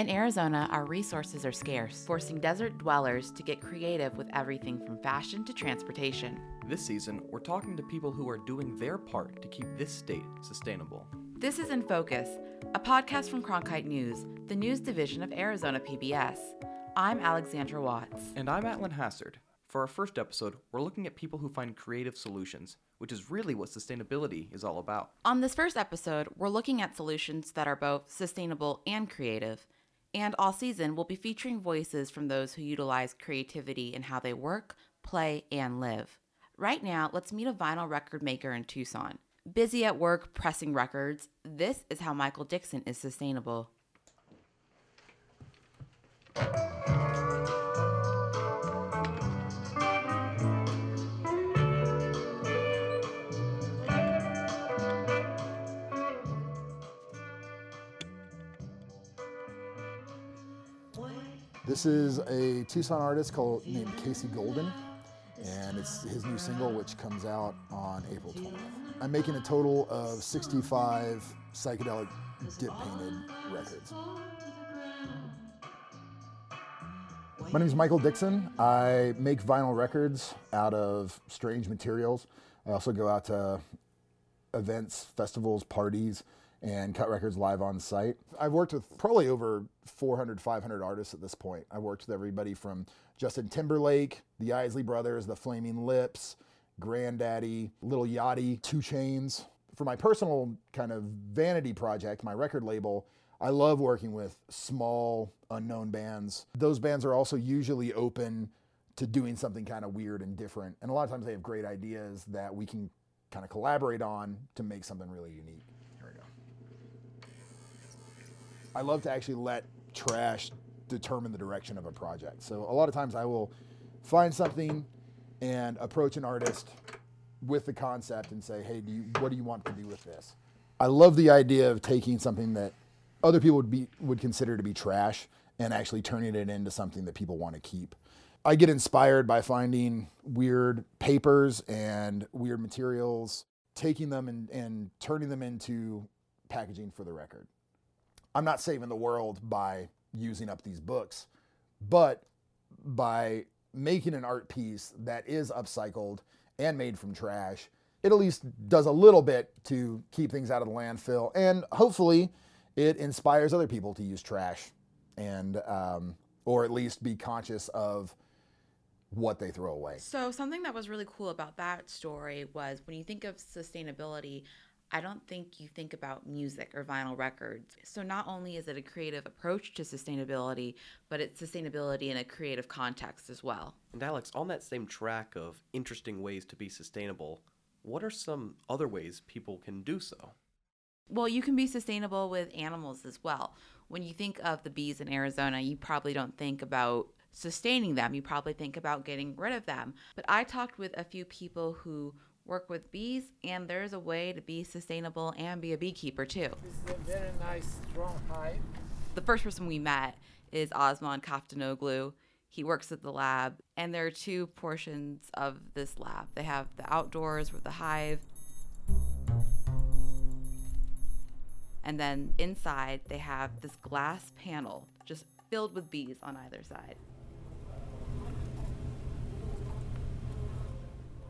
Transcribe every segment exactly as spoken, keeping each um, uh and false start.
In Arizona, our resources are scarce, forcing desert dwellers to get creative with everything from fashion to transportation. This season, we're talking to people who are doing their part to keep this state sustainable. This is In Focus, a podcast from Cronkite News, the news division of Arizona P B S. I'm Alexandra Watts. And I'm Atlan Hassard. For our first episode, we're looking at people who find creative solutions, which is really what sustainability is all about. On this first episode, we're looking at solutions that are both sustainable and creative. And all season, we'll be featuring voices from those who utilize creativity in how they work, play, and live. Right now, let's meet a vinyl record maker in Tucson. Busy at work pressing records, this is how Michael Dixon is sustainable. This is a Tucson artist called named Casey Golden, and it's his new single, which comes out on April twentieth. I'm making a total of sixty-five psychedelic dip-painted records. My name is Michael Dixon. I make vinyl records out of strange materials. I also go out to events, festivals, parties, and cut records live on site. I've worked with probably over four hundred, five hundred artists at this point. I worked with everybody from Justin Timberlake, the Isley Brothers, the Flaming Lips, Granddaddy, Lil Yachty, two Chainz. For my personal kind of vanity project, my record label, I love working with small, unknown bands. Those bands are also usually open to doing something kind of weird and different. And a lot of times they have great ideas that we can kind of collaborate on to make something really unique. I love to actually let trash determine the direction of a project. So a lot of times I will find something and approach an artist with the concept and say, hey, do you, what do you want to do with this? I love the idea of taking something that other people would be would consider to be trash and actually turning it into something that people want to keep. I get inspired by finding weird papers and weird materials, taking them and, and turning them into packaging for the record. I'm not saving the world by using up these books, but by making an art piece that is upcycled and made from trash, it at least does a little bit to keep things out of the landfill. And hopefully it inspires other people to use trash and, um, or at least be conscious of what they throw away. So something that was really cool about that story was when you think of sustainability, I don't think you think about music or vinyl records. So not only is it a creative approach to sustainability, but it's sustainability in a creative context as well. And Alex, on that same track of interesting ways to be sustainable, what are some other ways people can do so? Well, you can be sustainable with animals as well. When you think of the bees in Arizona, you probably don't think about sustaining them. You probably think about getting rid of them. But I talked with a few people who work with bees, and there's a way to be sustainable and be a beekeeper too. This is a very nice, strong hive. The first person we met is Osman Kaptinoglu. He works at the lab, and there are two portions of this lab. They have the outdoors with the hive, and then inside they have this glass panel just filled with bees on either side.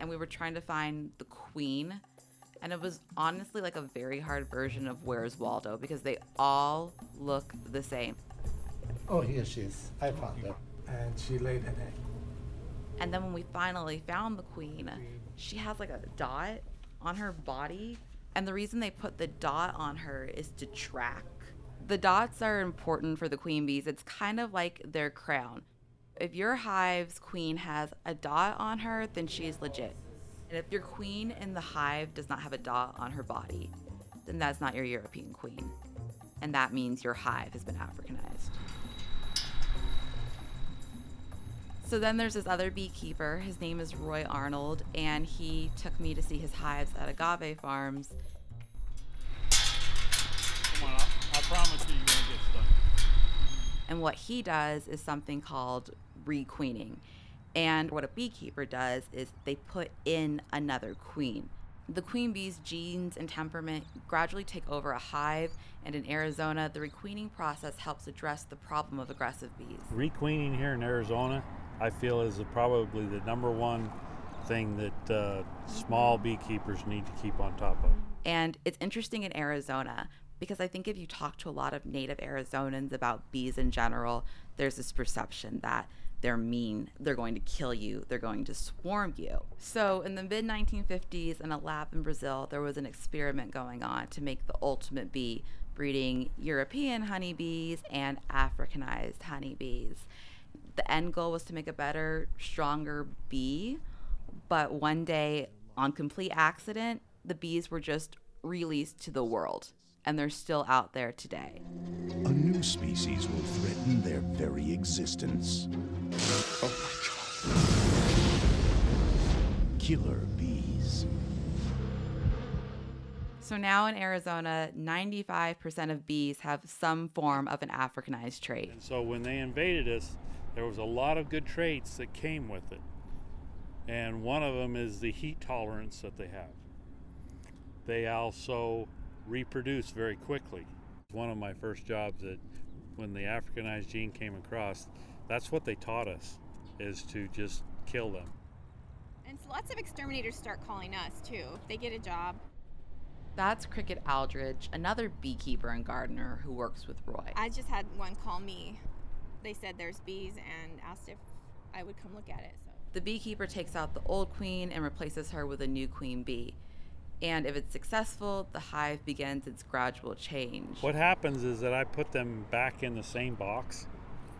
And we were trying to find the queen, and it was honestly like a very hard version of Where's Waldo because they all look the same. Oh, here she is. I found her, and she laid an egg. And then when we finally found the queen, she has like a dot on her body, and the reason they put the dot on her is to track. The dots are important for the queen bees. It's kind of like their crown. If your hive's queen has a dot on her, then she's legit. And if your queen in the hive does not have a dot on her body, then that's not your European queen. And that means your hive has been Africanized. So then there's this other beekeeper. His name is Roy Arnold, and he took me to see his hives at Agave Farms. Come on, I, I promise you, you're gonna get stuck. And what he does is something called requeening. And what a beekeeper does is they put in another queen. The queen bee's genes and temperament gradually take over a hive, and in Arizona, the requeening process helps address the problem of aggressive bees. Requeening here in Arizona, I feel, is probably the number one thing that uh, small beekeepers need to keep on top of. And it's interesting in Arizona, because I think if you talk to a lot of native Arizonans about bees in general, there's this perception that they're mean, they're going to kill you, they're going to swarm you. So in the mid nineteen fifties, in a lab in Brazil, there was an experiment going on to make the ultimate bee, breeding European honeybees and Africanized honeybees. The end goal was to make a better, stronger bee, but one day, on complete accident, the bees were just released to the world, and they're still out there today. A new species will threaten their very existence. Oh my God. Killer bees. So now in Arizona, ninety-five percent of bees have some form of an Africanized trait. And so when they invaded us, there was a lot of good traits that came with it. And one of them is the heat tolerance that they have. They also reproduce very quickly. One of my first jobs, that when the Africanized gene came across, that's what they taught us, is to just kill them. And so lots of exterminators start calling us too. They get a job. That's Cricket Aldridge, another beekeeper and gardener who works with Roy. I just had one call me. They said there's bees and asked if I would come look at it. So the beekeeper takes out the old queen and replaces her with a new queen bee. And if it's successful, the hive begins its gradual change. What happens is that I put them back in the same box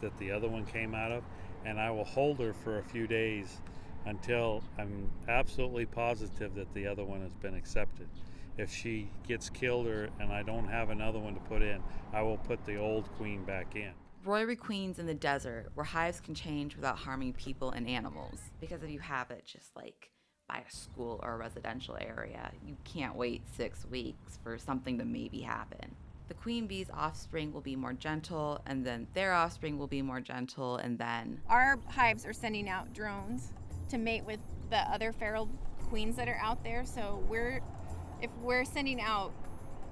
that the other one came out of, and I will hold her for a few days until I'm absolutely positive that the other one has been accepted. If she gets killed or and I don't have another one to put in, I will put the old queen back in. Roy requeens in the desert, where hives can change without harming people and animals. Because if you have it just like by a school or a residential area, you can't wait six weeks for something to maybe happen. The queen bee's offspring will be more gentle, and then their offspring will be more gentle, and then... Our hives are sending out drones to mate with the other feral queens that are out there, so we're if we're sending out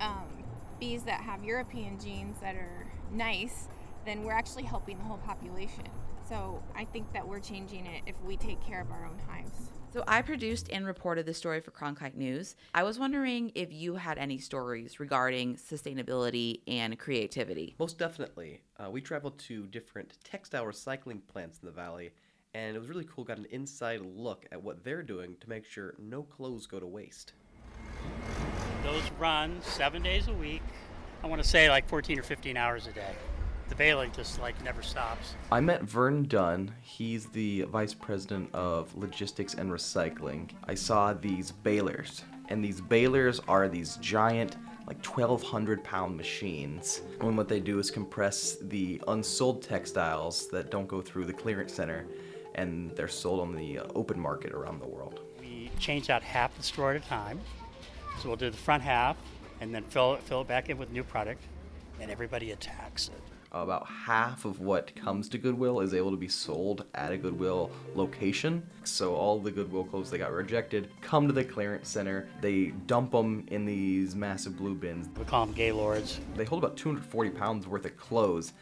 um, bees that have European genes that are nice, then we're actually helping the whole population. So I think that we're changing it if we take care of our own hives. So I produced and reported this story for Cronkite News. I was wondering if you had any stories regarding sustainability and creativity. Most definitely. Uh, we traveled to different textile recycling plants in the valley, and it was really cool. Got an inside look at what they're doing to make sure no clothes go to waste. Those run seven days a week. I want to say like fourteen or fifteen hours a day. The bailing just like never stops. I met Vern Dunn. He's the vice president of logistics and recycling. I saw these balers, and these balers are these giant like twelve hundred pound machines. And what they do is compress the unsold textiles that don't go through the clearance center, and they're sold on the open market around the world. We change out half the store at a time. So we'll do the front half and then fill it, fill it back in with new product, and everybody attacks it. About half of what comes to Goodwill is able to be sold at a Goodwill location. So all the Goodwill clothes that got rejected come to the clearance center. They dump them in these massive blue bins. We call them gaylords. They hold about two hundred forty pounds worth of clothes,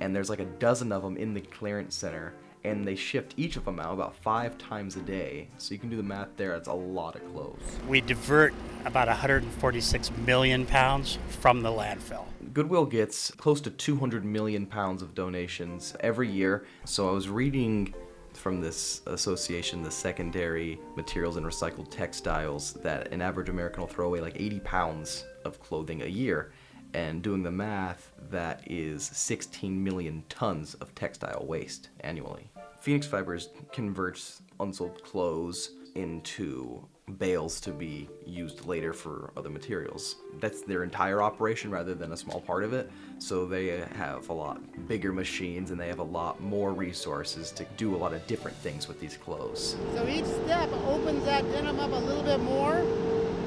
and there's like a dozen of them in the clearance center, and they shift each of them out about five times a day. So you can do the math there, it's a lot of clothes. We divert about one hundred forty-six million pounds from the landfill. Goodwill gets close to two hundred million pounds of donations every year. So I was reading from this association, the Secondary Materials and Recycled Textiles, that an average American will throw away like eighty pounds of clothing a year. And doing the math, that is sixteen million tons of textile waste annually. Phoenix Fibers converts unsold clothes into bales to be used later for other materials. That's their entire operation rather than a small part of it. So they have a lot bigger machines, and they have a lot more resources to do a lot of different things with these clothes. So each step opens that denim up a little bit more,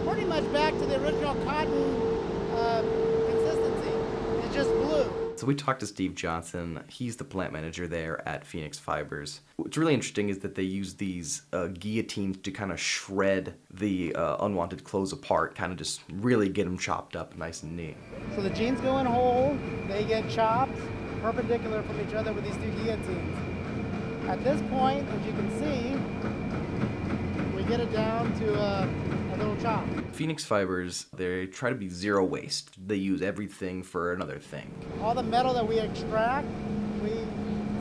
pretty much back to the original cotton uh, consistency. It's just blue. So we talked to Steve Johnson. He's the plant manager there at Phoenix Fibers. What's really interesting is that they use these uh, guillotines to kind of shred the uh, unwanted clothes apart, kind of just really get them chopped up nice and neat. So the jeans go in whole, they get chopped perpendicular from each other with these two guillotines. At this point, as you can see, we get it down to a, a little chop. Phoenix Fibers, they try to be zero waste. They use everything for another thing. All the metal that we extract, we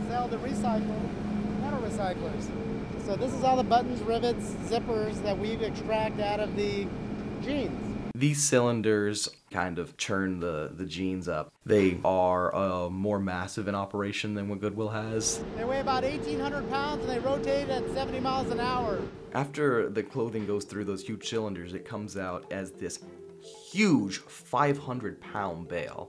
sell to recycle metal recyclers. So this is all the buttons, rivets, zippers that we extract out of the jeans. These cylinders kind of churn the, the jeans up. They are uh, more massive in operation than what Goodwill has. They weigh about eighteen hundred pounds and they rotate at seventy miles an hour. After the clothing goes through those huge cylinders, it comes out as this huge five hundred pound bale.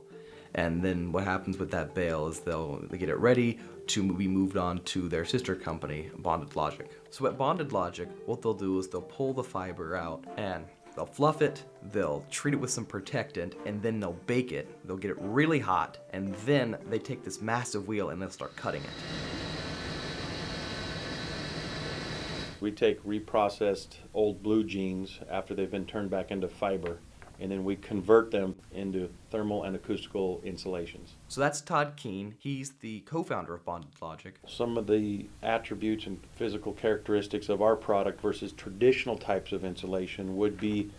And then what happens with that bale is they'll they get it ready to be moved on to their sister company, Bonded Logic. So at Bonded Logic, what they'll do is they'll pull the fiber out and they'll fluff it, they'll treat it with some protectant, and then they'll bake it. They'll get it really hot, and then they take this massive wheel and they'll start cutting it. We take reprocessed old blue jeans after they've been turned back into fiber, and then we convert them into thermal and acoustical insulations. So that's Todd Keen. He's the co-founder of Bonded Logic. Some of the attributes and physical characteristics of our product versus traditional types of insulation would be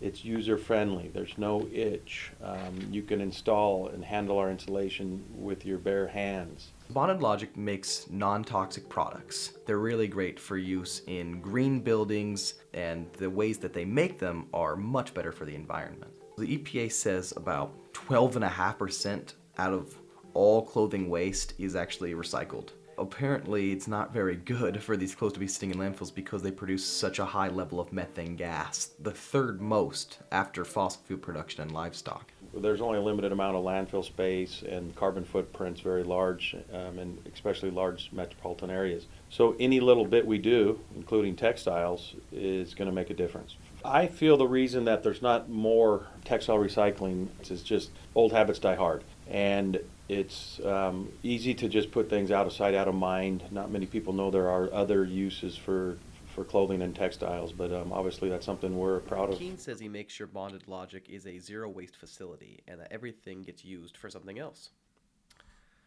it's user-friendly. There's no itch. Um, you can install and handle our insulation with your bare hands. Bonded Logic makes non-toxic products. They're really great for use in green buildings, and the ways that they make them are much better for the environment. The E P A says about twelve point five percent out of all clothing waste is actually recycled. Apparently, it's not very good for these clothes to be sitting in landfills because they produce such a high level of methane gas, the third most after fossil fuel production and livestock. There's only a limited amount of landfill space, and carbon footprint's very large, um, and especially large metropolitan areas. So any little bit we do, including textiles, is going to make a difference. I feel the reason that there's not more textile recycling is just old habits die hard. And it's um, easy to just put things out of sight, out of mind. Not many people know there are other uses for for clothing and textiles, but um, obviously that's something we're proud of. Keen says he makes sure Bonded Logic is a zero-waste facility and that everything gets used for something else.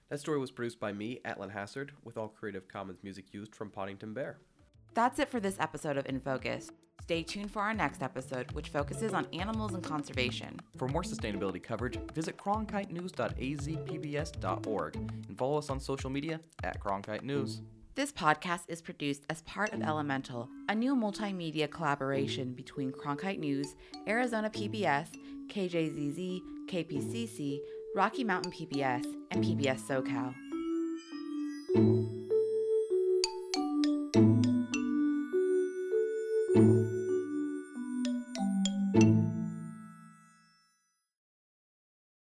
That story was produced by me, Atlan Hassard, with all Creative Commons music used from Pottington Bear. That's it for this episode of In Focus. Stay tuned for our next episode, which focuses on animals and conservation. For more sustainability coverage, visit cronkite news dot a z p b s dot org and follow us on social media at Cronkite News. This podcast is produced as part of Elemental, a new multimedia collaboration between Cronkite News, Arizona P B S, K J Z Z, K P C C, Rocky Mountain P B S, and P B S SoCal.